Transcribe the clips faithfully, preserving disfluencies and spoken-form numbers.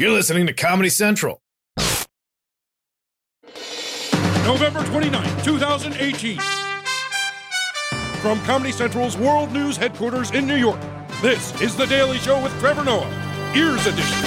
You're listening to Comedy Central. November twenty-ninth, twenty eighteen. From Comedy Central's World News headquarters in New York, this is The Daily Show with Trevor Noah, Ears Edition.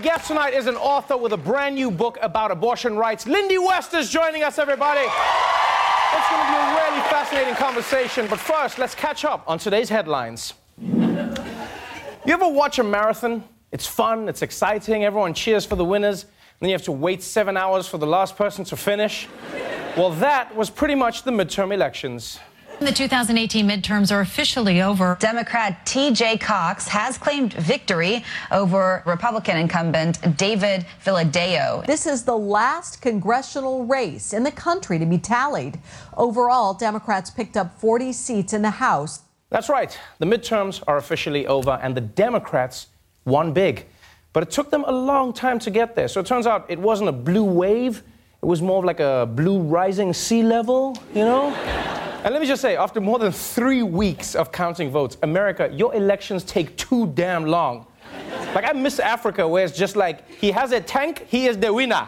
Guest tonight is an author with a brand new book about abortion rights. Lindy West is joining us, everybody. It's going to be a really fascinating conversation, but first, let's catch up on today's headlines. You ever watch a marathon? It's fun, it's exciting, everyone cheers for the winners, and then you have to wait seven hours for the last person to finish? Well, that was pretty much the midterm elections. The two thousand eighteen midterms are officially over. Democrat T J. Cox has claimed victory over Republican incumbent David Valadao. This is the last congressional race in the country to be tallied. Overall, Democrats picked up forty seats in the House. That's right. The midterms are officially over, and the Democrats won big. But it took them a long time to get there. So it turns out it wasn't a blue wave. It was more of like a blue rising sea level, you know? And let me just say, after more than three weeks of counting votes, America, your elections take too damn long. Like, I miss Africa, where it's just like, he has a tank, he is the winner.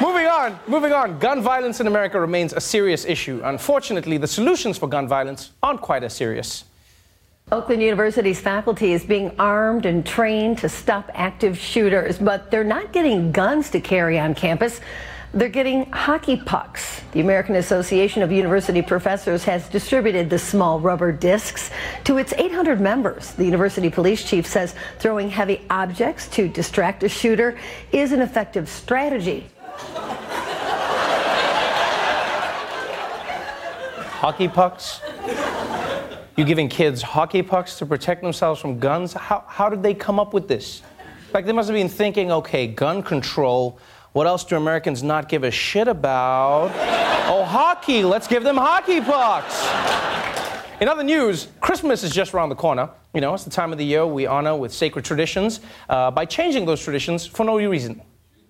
Moving on, moving on. Gun violence in America remains a serious issue. Unfortunately, the solutions for gun violence aren't quite as serious. Oakland University's faculty is being armed and trained to stop active shooters, but they're not getting guns to carry on campus. They're getting hockey pucks. The American Association of University Professors has distributed the small rubber discs to its eight hundred members. The university police chief says throwing heavy objects to distract a shooter is an effective strategy. Hockey pucks? You're giving kids hockey pucks to protect themselves from guns? How how did they come up with this? Like, they must have been thinking, okay, gun control, what else do Americans not give a shit about? Oh, hockey, let's give them hockey pucks. In other news, Christmas is just around the corner. You know, it's the time of the year we honor with sacred traditions uh, by changing those traditions for no reason.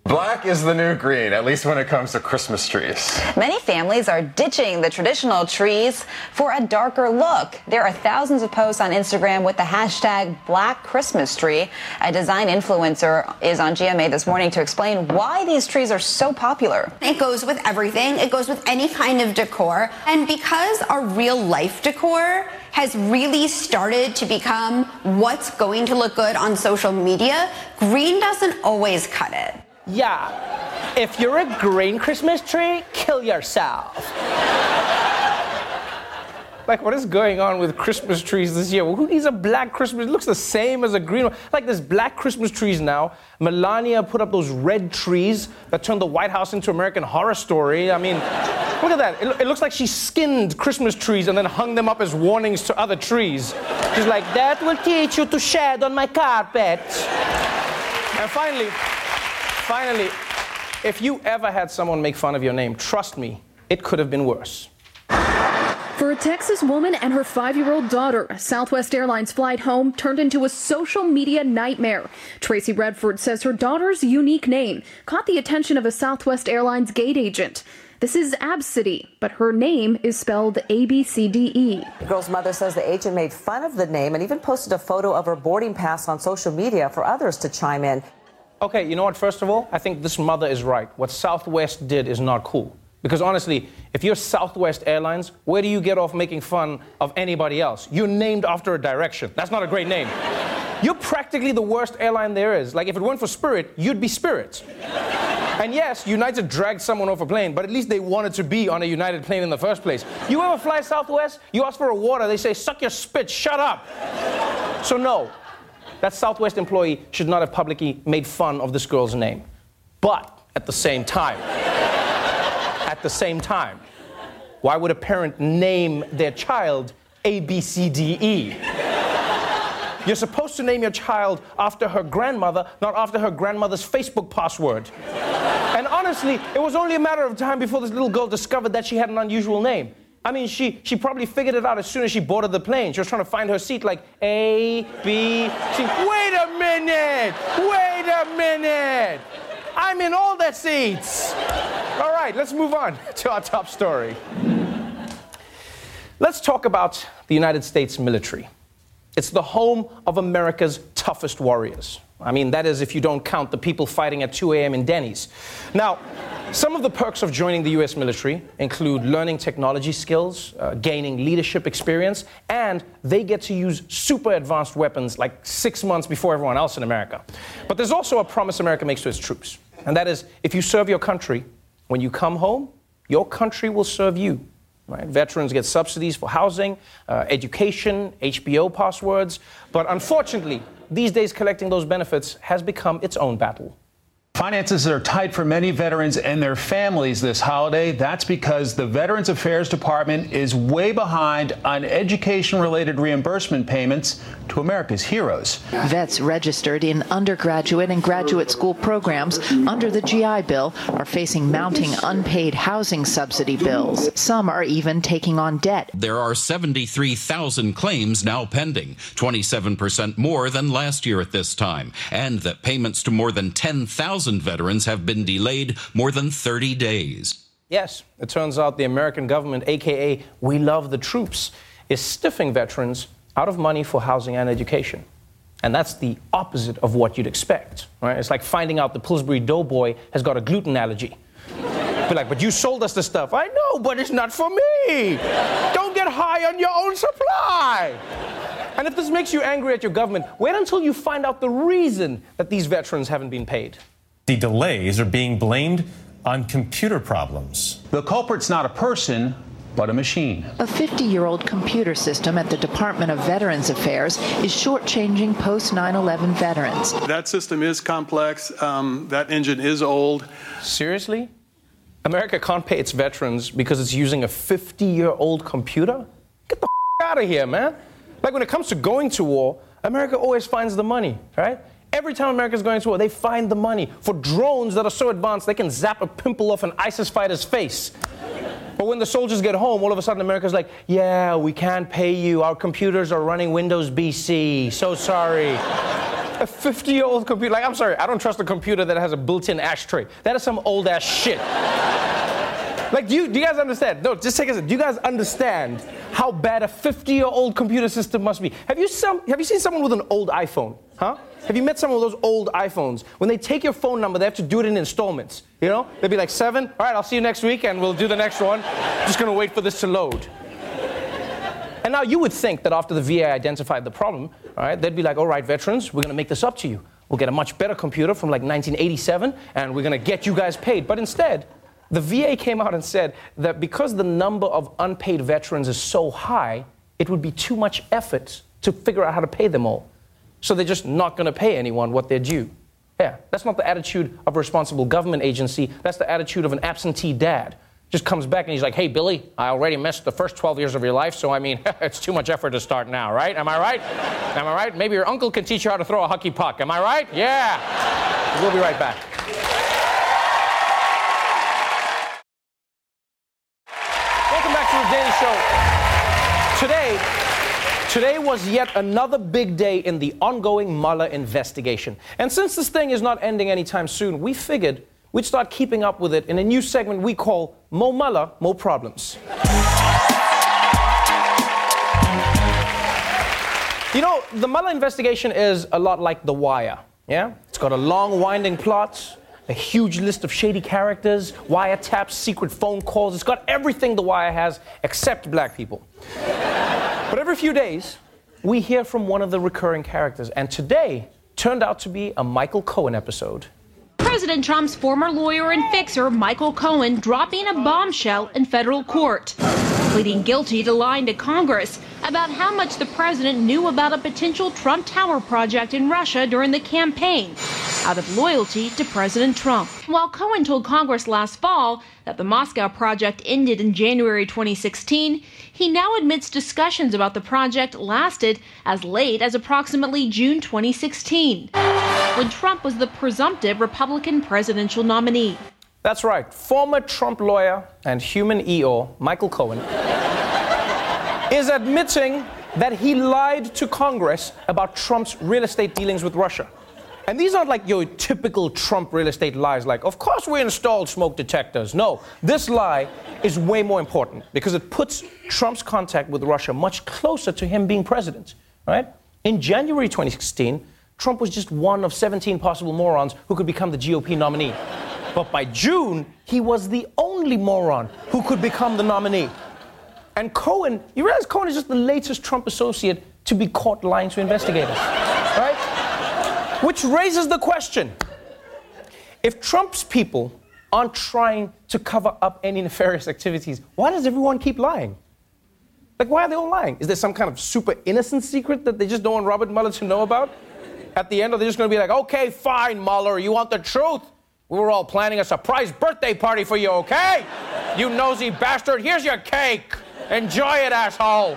Black is the new green, at least when it comes to Christmas trees. Many families are ditching the traditional trees for a darker look. There are thousands of posts on Instagram with the hashtag Black Christmas Tree. A design influencer is on G M A this morning to explain why these trees are so popular. It goes with everything. It goes with any kind of decor. And because our real life decor has really started to become what's going to look good on social media, green doesn't always cut it. Yeah, if you're a green Christmas tree, kill yourself. Like, what is going on with Christmas trees this year? Well, who needs a black Christmas? It looks the same as a green one. Like, there's black Christmas trees now. Melania put up those red trees that turned the White House into American Horror Story. I mean, look at that. It, it looks like she skinned Christmas trees and then hung them up as warnings to other trees. She's like, that will teach you to shed on my carpet. And finally... Finally, if you ever had someone make fun of your name, trust me, it could have been worse. For a Texas woman and her five-year-old daughter, a Southwest Airlines flight home turned into a social media nightmare. Tracy Redford says her daughter's unique name caught the attention of a Southwest Airlines gate agent. This is Absidy, but her name is spelled A B C D E. The girl's mother says the agent made fun of the name and even posted a photo of her boarding pass on social media for others to chime in. Okay, you know what, first of all, I think this mother is right. What Southwest did is not cool. Because honestly, if you're Southwest Airlines, where do you get off making fun of anybody else? You're named after a direction. That's not a great name. You're practically the worst airline there is. Like, if it weren't for Spirit, you'd be Spirit. And yes, United dragged someone off a plane, but at least they wanted to be on a United plane in the first place. You ever fly Southwest? You ask for a water, they say, suck your spit, shut up. So no. That Southwest employee should not have publicly made fun of this girl's name. But at the same time, at the same time, why would a parent name their child A B C D E? You're supposed to name your child after her grandmother, not after her grandmother's Facebook password. And honestly, honestly, it was only a matter of time before this little girl discovered that she had an unusual name. I mean, she, she probably figured it out as soon as she boarded the plane. She was trying to find her seat, like A, B, C. Wait a minute! Wait a minute! I'm in all the seats! All right, let's move on to our top story. Let's talk about the United States military. It's the home of America's toughest warriors. I mean, that is if you don't count the people fighting at two a.m. in Denny's. Now, some of the perks of joining the U S military include learning technology skills, uh, gaining leadership experience, and they get to use super advanced weapons like six months before everyone else in America. But there's also a promise America makes to its troops, and that is if you serve your country, when you come home, your country will serve you. Right? Veterans get subsidies for housing, uh, education, H B O passwords. But unfortunately, these days collecting those benefits has become its own battle. Finances are tight for many veterans and their families this holiday. That's because the Veterans Affairs Department is way behind on education-related reimbursement payments to America's heroes. Vets registered in undergraduate and graduate school programs under the G I Bill are facing mounting unpaid housing subsidy bills. Some are even taking on debt. There are seventy-three thousand claims now pending, twenty-seven percent more than last year at this time, and that payments to more than ten thousand veterans have been delayed more than thirty days. Yes, it turns out the American government, a k a. We Love the Troops, is stiffing veterans out of money for housing and education. And that's the opposite of what you'd expect, right? It's like finding out the Pillsbury Doughboy has got a gluten allergy. Be like, but you sold us the stuff. I know, but it's not for me. Don't get high on your own supply. And if this makes you angry at your government, wait until you find out the reason that these veterans haven't been paid. The delays are being blamed on computer problems. The culprit's not a person, but a machine. A fifty-year-old computer system at the Department of Veterans Affairs is shortchanging post nine eleven veterans. That system is complex. Um, that engine is old. Seriously? America can't pay its veterans because it's using a fifty-year-old computer? Get the f*** out of here, man. Like, when it comes to going to war, America always finds the money, right? Every time America's going to war, they find the money for drones that are so advanced they can zap a pimple off an ISIS fighter's face. But when the soldiers get home, all of a sudden America's like, yeah, we can't pay you. Our computers are running Windows B C. So sorry. A fifty-year-old computer. Like, I'm sorry, I don't trust a computer that has a built-in ashtray. That is some old-ass shit. Like, do you, do you guys understand? No, just take a second. Do you guys understand how bad a fifty-year-old computer system must be? Have you some, have you seen someone with an old iPhone? Huh? Have you met someone with those old iPhones? When they take your phone number, they have to do it in installments. You know? They'd be like, seven, all right, I'll see you next week, and we'll do the next one. Just gonna wait for this to load. And now you would think that after the V A identified the problem, all right, they'd be like, all right, veterans, we're gonna make this up to you. We'll get a much better computer from like nineteen eighty-seven, and we're gonna get you guys paid. But instead, the V A came out and said that because the number of unpaid veterans is so high, it would be too much effort to figure out how to pay them all. So they're just not going to pay anyone what they're due. Yeah, that's not the attitude of a responsible government agency. That's the attitude of an absentee dad. Just comes back and he's like, hey, Billy, I already missed the first twelve years of your life, so I mean, it's too much effort to start now, right? Am I right? Am I right? Maybe your uncle can teach you how to throw a hockey puck. Am I right? Yeah. We'll be right back. Today, today was yet another big day in the ongoing Mueller investigation. And since this thing is not ending anytime soon, we figured we'd start keeping up with it in a new segment we call Mo Mueller, Mo Problems. You know, the Mueller investigation is a lot like The Wire, yeah? It's got a long, winding plot, a huge list of shady characters, wiretaps, secret phone calls. It's got everything The Wire has, except black people. But every few days, we hear from one of the recurring characters. And today turned out to be a Michael Cohen episode. President Trump's former lawyer and fixer, Michael Cohen, dropping a bombshell in federal court, pleading guilty to lying to Congress about how much the president knew about a potential Trump Tower project in Russia during the campaign, out of loyalty to President Trump. While Cohen told Congress last fall that the Moscow project ended in January twenty sixteen, he now admits discussions about the project lasted as late as approximately June twenty sixteen, when Trump was the presumptive Republican presidential nominee. That's right, former Trump lawyer and human Eeyore, Michael Cohen, is admitting that he lied to Congress about Trump's real estate dealings with Russia. And these aren't like your typical Trump real estate lies, like, of course we installed smoke detectors. No, this lie is way more important because it puts Trump's contact with Russia much closer to him being president, right? In January twenty sixteen, Trump was just one of seventeen possible morons who could become the G O P nominee. But by June, he was the only moron who could become the nominee. And Cohen, you realize Cohen is just the latest Trump associate to be caught lying to investigators, right? Which raises the question, if Trump's people aren't trying to cover up any nefarious activities, why does everyone keep lying? Like, why are they all lying? Is there some kind of super innocent secret that they just don't want Robert Mueller to know about? At the end, are they just going to be like, okay, fine, Mueller, you want the truth? We were all planning a surprise birthday party for you, okay? You nosy bastard, here's your cake. Enjoy it, asshole.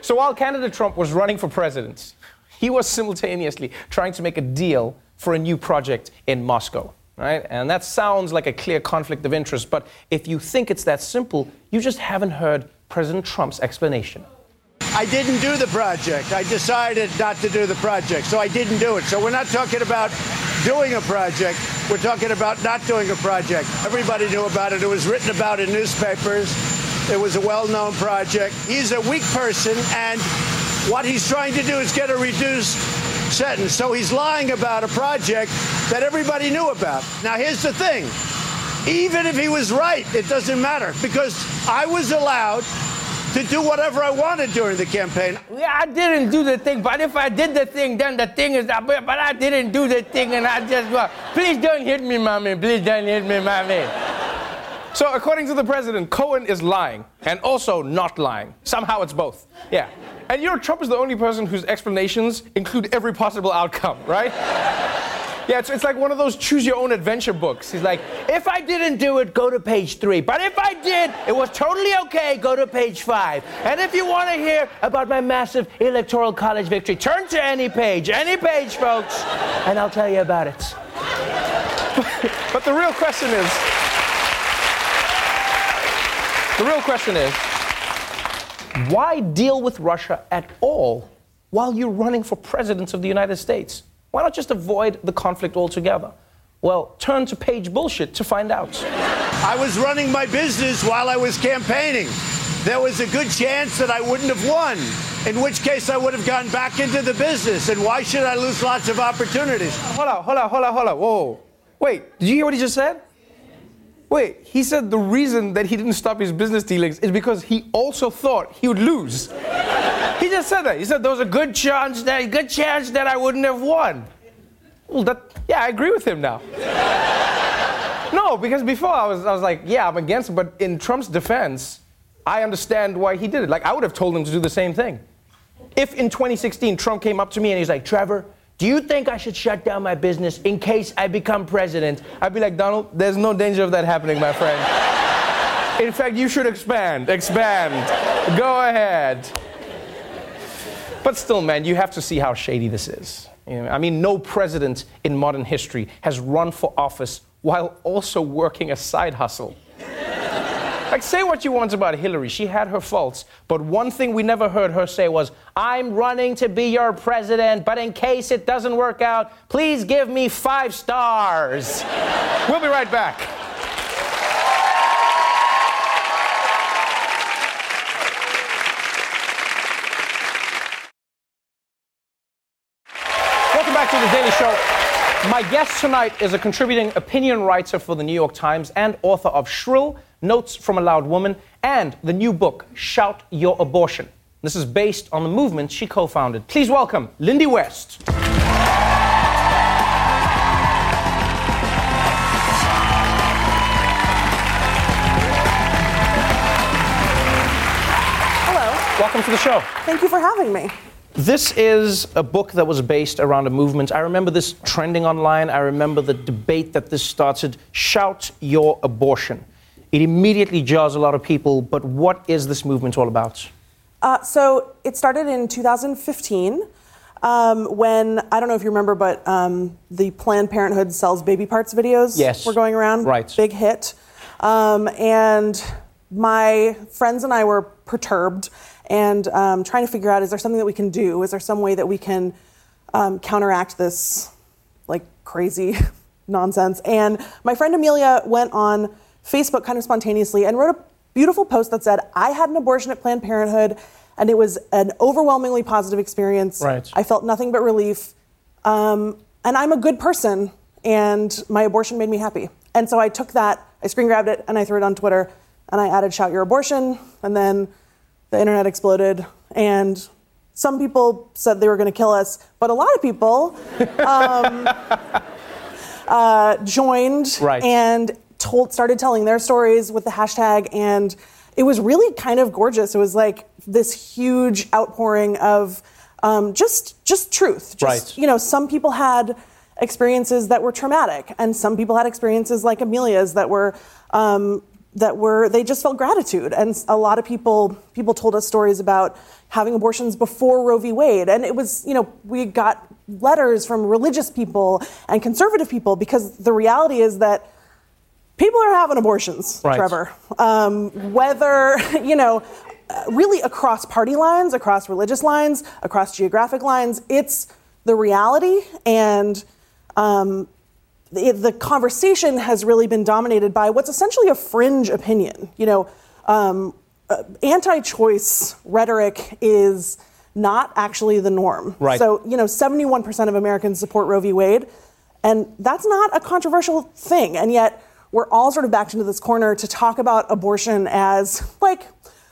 So while candidate Trump was running for president, he was simultaneously trying to make a deal for a new project in Moscow, right? And that sounds like a clear conflict of interest, but if you think it's that simple, you just haven't heard President Trump's explanation. I didn't do the project. I decided not to do the project, so I didn't do it. So we're not talking about doing a project. We're talking about not doing a project. Everybody knew about it. It was written about in newspapers. It was a well-known project. He's a weak person, and what he's trying to do is get a reduced sentence. So he's lying about a project that everybody knew about. Now, here's the thing. Even if he was right, it doesn't matter, because I was allowed to do whatever I wanted during the campaign. Yeah, I didn't do the thing, but if I did the thing, then the thing is, but I didn't do the thing, and I just, well, please don't hit me, mommy, please don't hit me, mommy. So according to the president, Cohen is lying, and also not lying. Somehow it's both, yeah. And you know, Trump is the only person whose explanations include every possible outcome, right? Yeah, it's, it's like one of those choose-your-own-adventure books. He's like, if I didn't do it, go to page three. But if I did, it was totally okay, go to page five. And if you want to hear about my massive electoral college victory, turn to any page, any page, folks, and I'll tell you about it. But, but the real question is... The real question is, why deal with Russia at all while you're running for president of the United States? Why not just avoid the conflict altogether? Well, turn to page bullshit to find out. I was running my business while I was campaigning. There was a good chance that I wouldn't have won, in which case I would have gone back into the business. And why should I lose lots of opportunities? Hold on, hold on, hold on, hold on. Whoa. Wait, did you hear what he just said? Wait, he said the reason that he didn't stop his business dealings is because he also thought he would lose. He just said that. He said there was a good chance that, good chance that I wouldn't have won. Well, that, yeah, I agree with him now. No, because before I was, I was like, yeah, I'm against it, but in Trump's defense, I understand why he did it. Like, I would have told him to do the same thing. If in twenty sixteen, Trump came up to me and he's like, Trevor, do you think I should shut down my business in case I become president? I'd be like, Donald, there's no danger of that happening, my friend. In fact, you should expand, expand. Go ahead. But still, man, you have to see how shady this is. You know, I mean, no president in modern history has run for office while also working a side hustle. Like, say what you want about Hillary. She had her faults, but one thing we never heard her say was, I'm running to be your president, but in case it doesn't work out, please give me five stars. We'll be right back. To The Daily Show. My guest tonight is a contributing opinion writer for the New York Times and author of Shrill, Notes from a Loud Woman, and the new book, Shout Your Abortion. This is based on the movement she co-founded. Please welcome Lindy West. Hello. Welcome to the show. Thank you for having me. This is a book that was based around a movement. I remember this trending online. I remember the debate that this started. Shout Your Abortion. It immediately jars a lot of people, but what is this movement all about? Uh, so it started in two thousand fifteen. Um, when, I don't know if you remember, but um, the Planned Parenthood sells baby parts videos yes. were going around. Right. Big hit. Um, and my friends and I were perturbed and um, trying to figure out, is there something that we can do? Is there some way that we can um, counteract this, like, crazy nonsense? And my friend Amelia went on Facebook kind of spontaneously and wrote a beautiful post that said, I had an abortion at Planned Parenthood, and it was an overwhelmingly positive experience. Right. I felt nothing but relief. Um, and I'm a good person, and my abortion made me happy. And so I took that, I screen grabbed it, and I threw it on Twitter, and I added Shout Your Abortion, and then the internet exploded, and some people said they were going to kill us, but a lot of people um, uh, joined right. and told, started telling their stories with the hashtag, and it was really kind of gorgeous. It was like this huge outpouring of um, just just truth. Just, right. You know, some people had experiences that were traumatic, and some people had experiences like Amelia's that were um, that were they just felt gratitude. And a lot of people people told us stories about having abortions before Roe v. Wade, and it was, you know, we got letters from religious people and conservative people because the reality is that people are having abortions, right. Trevor. Um, whether, you know, really across party lines, across religious lines, across geographic lines, it's the reality. And um, the, the conversation has really been dominated by what's essentially a fringe opinion. You know, um, anti-choice rhetoric is not actually the norm. Right. So, you know, seventy-one percent of Americans support Roe v. Wade. And that's not a controversial thing. And yet we're all sort of backed into this corner to talk about abortion as like,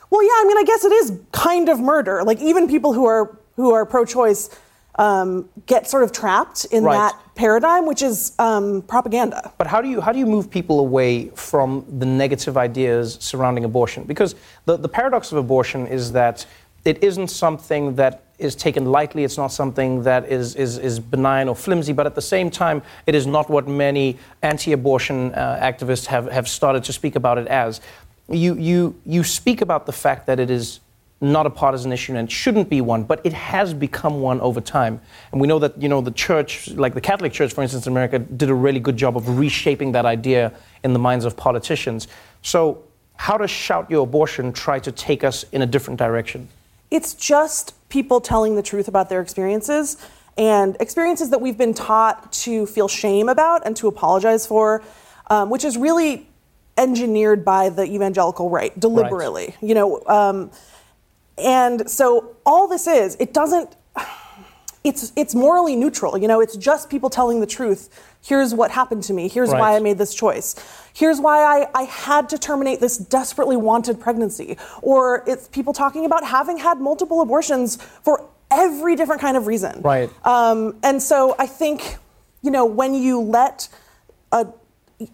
well, yeah, I mean, I guess it is kind of murder. Like, even people who are who are pro-choice um, get sort of trapped in right. that paradigm, which is um, propaganda. But how do you how do you move people away from the negative ideas surrounding abortion? Because the, the paradox of abortion is that it isn't something that is taken lightly. It's not something that is is, is benign or flimsy, but at the same time, it is not what many anti-abortion uh, activists have, have started to speak about it as. You you you speak about the fact that it is not a partisan issue and it shouldn't be one, but it has become one over time. And we know that, you know, the church, like the Catholic Church, for instance, in America, did a really good job of reshaping that idea in the minds of politicians. So how does Shout Your Abortion try to take us in a different direction? It's just people telling the truth about their experiences, and experiences that we've been taught to feel shame about and to apologize for, um, which is really engineered by the evangelical right deliberately, right. you know. Um, and so all this is, it doesn't, it's it's morally neutral, you know. It's just people telling the truth. Here's what happened to me. Here's right. why I made this choice. Here's why I, I had to terminate this desperately wanted pregnancy. Or it's people talking about having had multiple abortions for every different kind of reason. Right. Um, and so I think, you know, when you let a,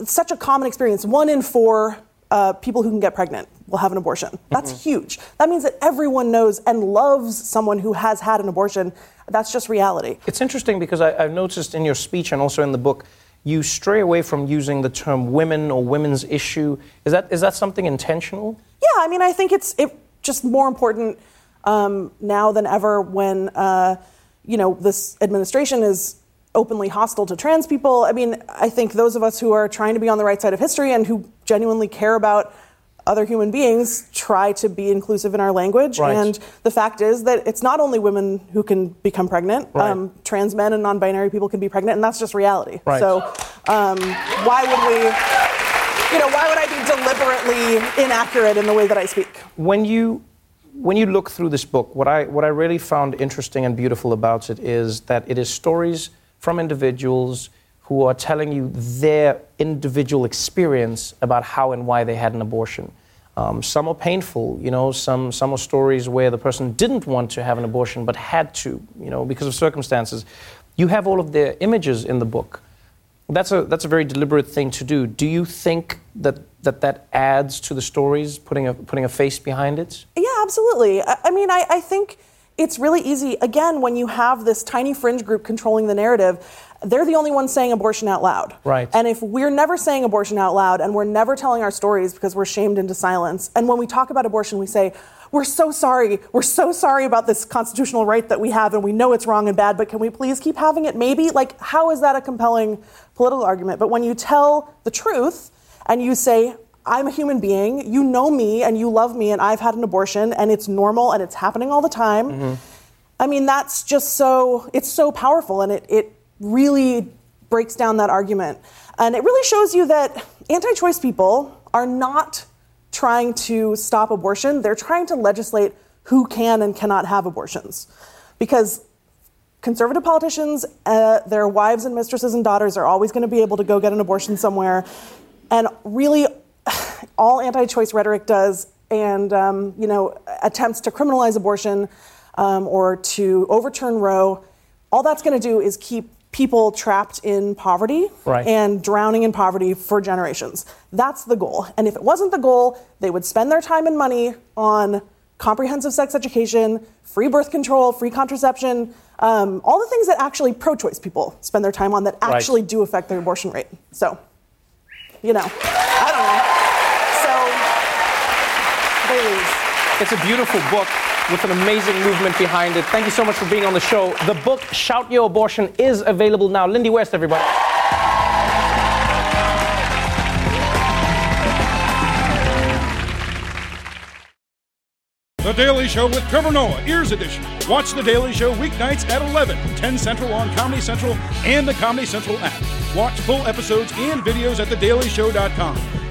such a common experience, one in four uh, people who can get pregnant will have an abortion. That's mm-hmm. huge. That means that everyone knows and loves someone who has had an abortion. That's just reality. It's interesting because I, I've noticed in your speech and also in the book, you stray away from using the term women or women's issue. Is that is that something intentional? Yeah, I mean, I think it's it just more important um, now than ever when, uh, you know, this administration is openly hostile to trans people. I mean, I think those of us who are trying to be on the right side of history and who genuinely care about other human beings try to be inclusive in our language. Right. And the fact is that it's not only women who can become pregnant. Right. Um, trans men and non-binary people can be pregnant, and that's just reality. Right. So um, why would we, you know, why would I be deliberately inaccurate in the way that I speak? When you when you look through this book, what I what I really found interesting and beautiful about it is that it is stories from individuals who are telling you their individual experience about how and why they had an abortion. Um, some are painful, you know, some some are stories where the person didn't want to have an abortion but had to, you know, because of circumstances. You have all of their images in the book. That's a that's a very deliberate thing to do. Do you think that that, that adds to the stories, putting a, putting a face behind it? Yeah, absolutely. I, I mean, I, I think it's really easy, again, when you have this tiny fringe group controlling the narrative. they're the only ones saying abortion out loud. Right. And if we're never saying abortion out loud and we're never telling our stories because we're shamed into silence, and when we talk about abortion, we say, we're so sorry, we're so sorry about this constitutional right that we have, and we know it's wrong and bad, but can we please keep having it maybe? Like, how is that a compelling political argument? But when you tell the truth and you say, I'm a human being, you know me and you love me and I've had an abortion and it's normal and it's happening all the time. Mm-hmm. I mean, that's just so, it's so powerful, and it, it really breaks down that argument. And it really shows you that anti-choice people are not trying to stop abortion. They're trying to legislate who can and cannot have abortions. Because conservative politicians, uh, their wives and mistresses and daughters are always going to be able to go get an abortion somewhere. And really, all anti-choice rhetoric does, and um, you know, attempts to criminalize abortion um, or to overturn Roe, all that's going to do is keep people trapped in poverty right. and drowning in poverty for generations. That's the goal. And if it wasn't the goal, they would spend their time and money on comprehensive sex education, free birth control, free contraception, um, all the things that actually pro-choice people spend their time on that actually right. do affect their abortion rate. So, you know, I don't know. It's a beautiful book with an amazing movement behind it. Thank you so much for being on the show. The book, Shout Your Abortion, is available now. Lindy West, everybody. The Daily Show with Trevor Noah, Ears Edition. Watch The Daily Show weeknights at eleven, ten Central on Comedy Central and the Comedy Central app. Watch full episodes and videos at the daily show dot com.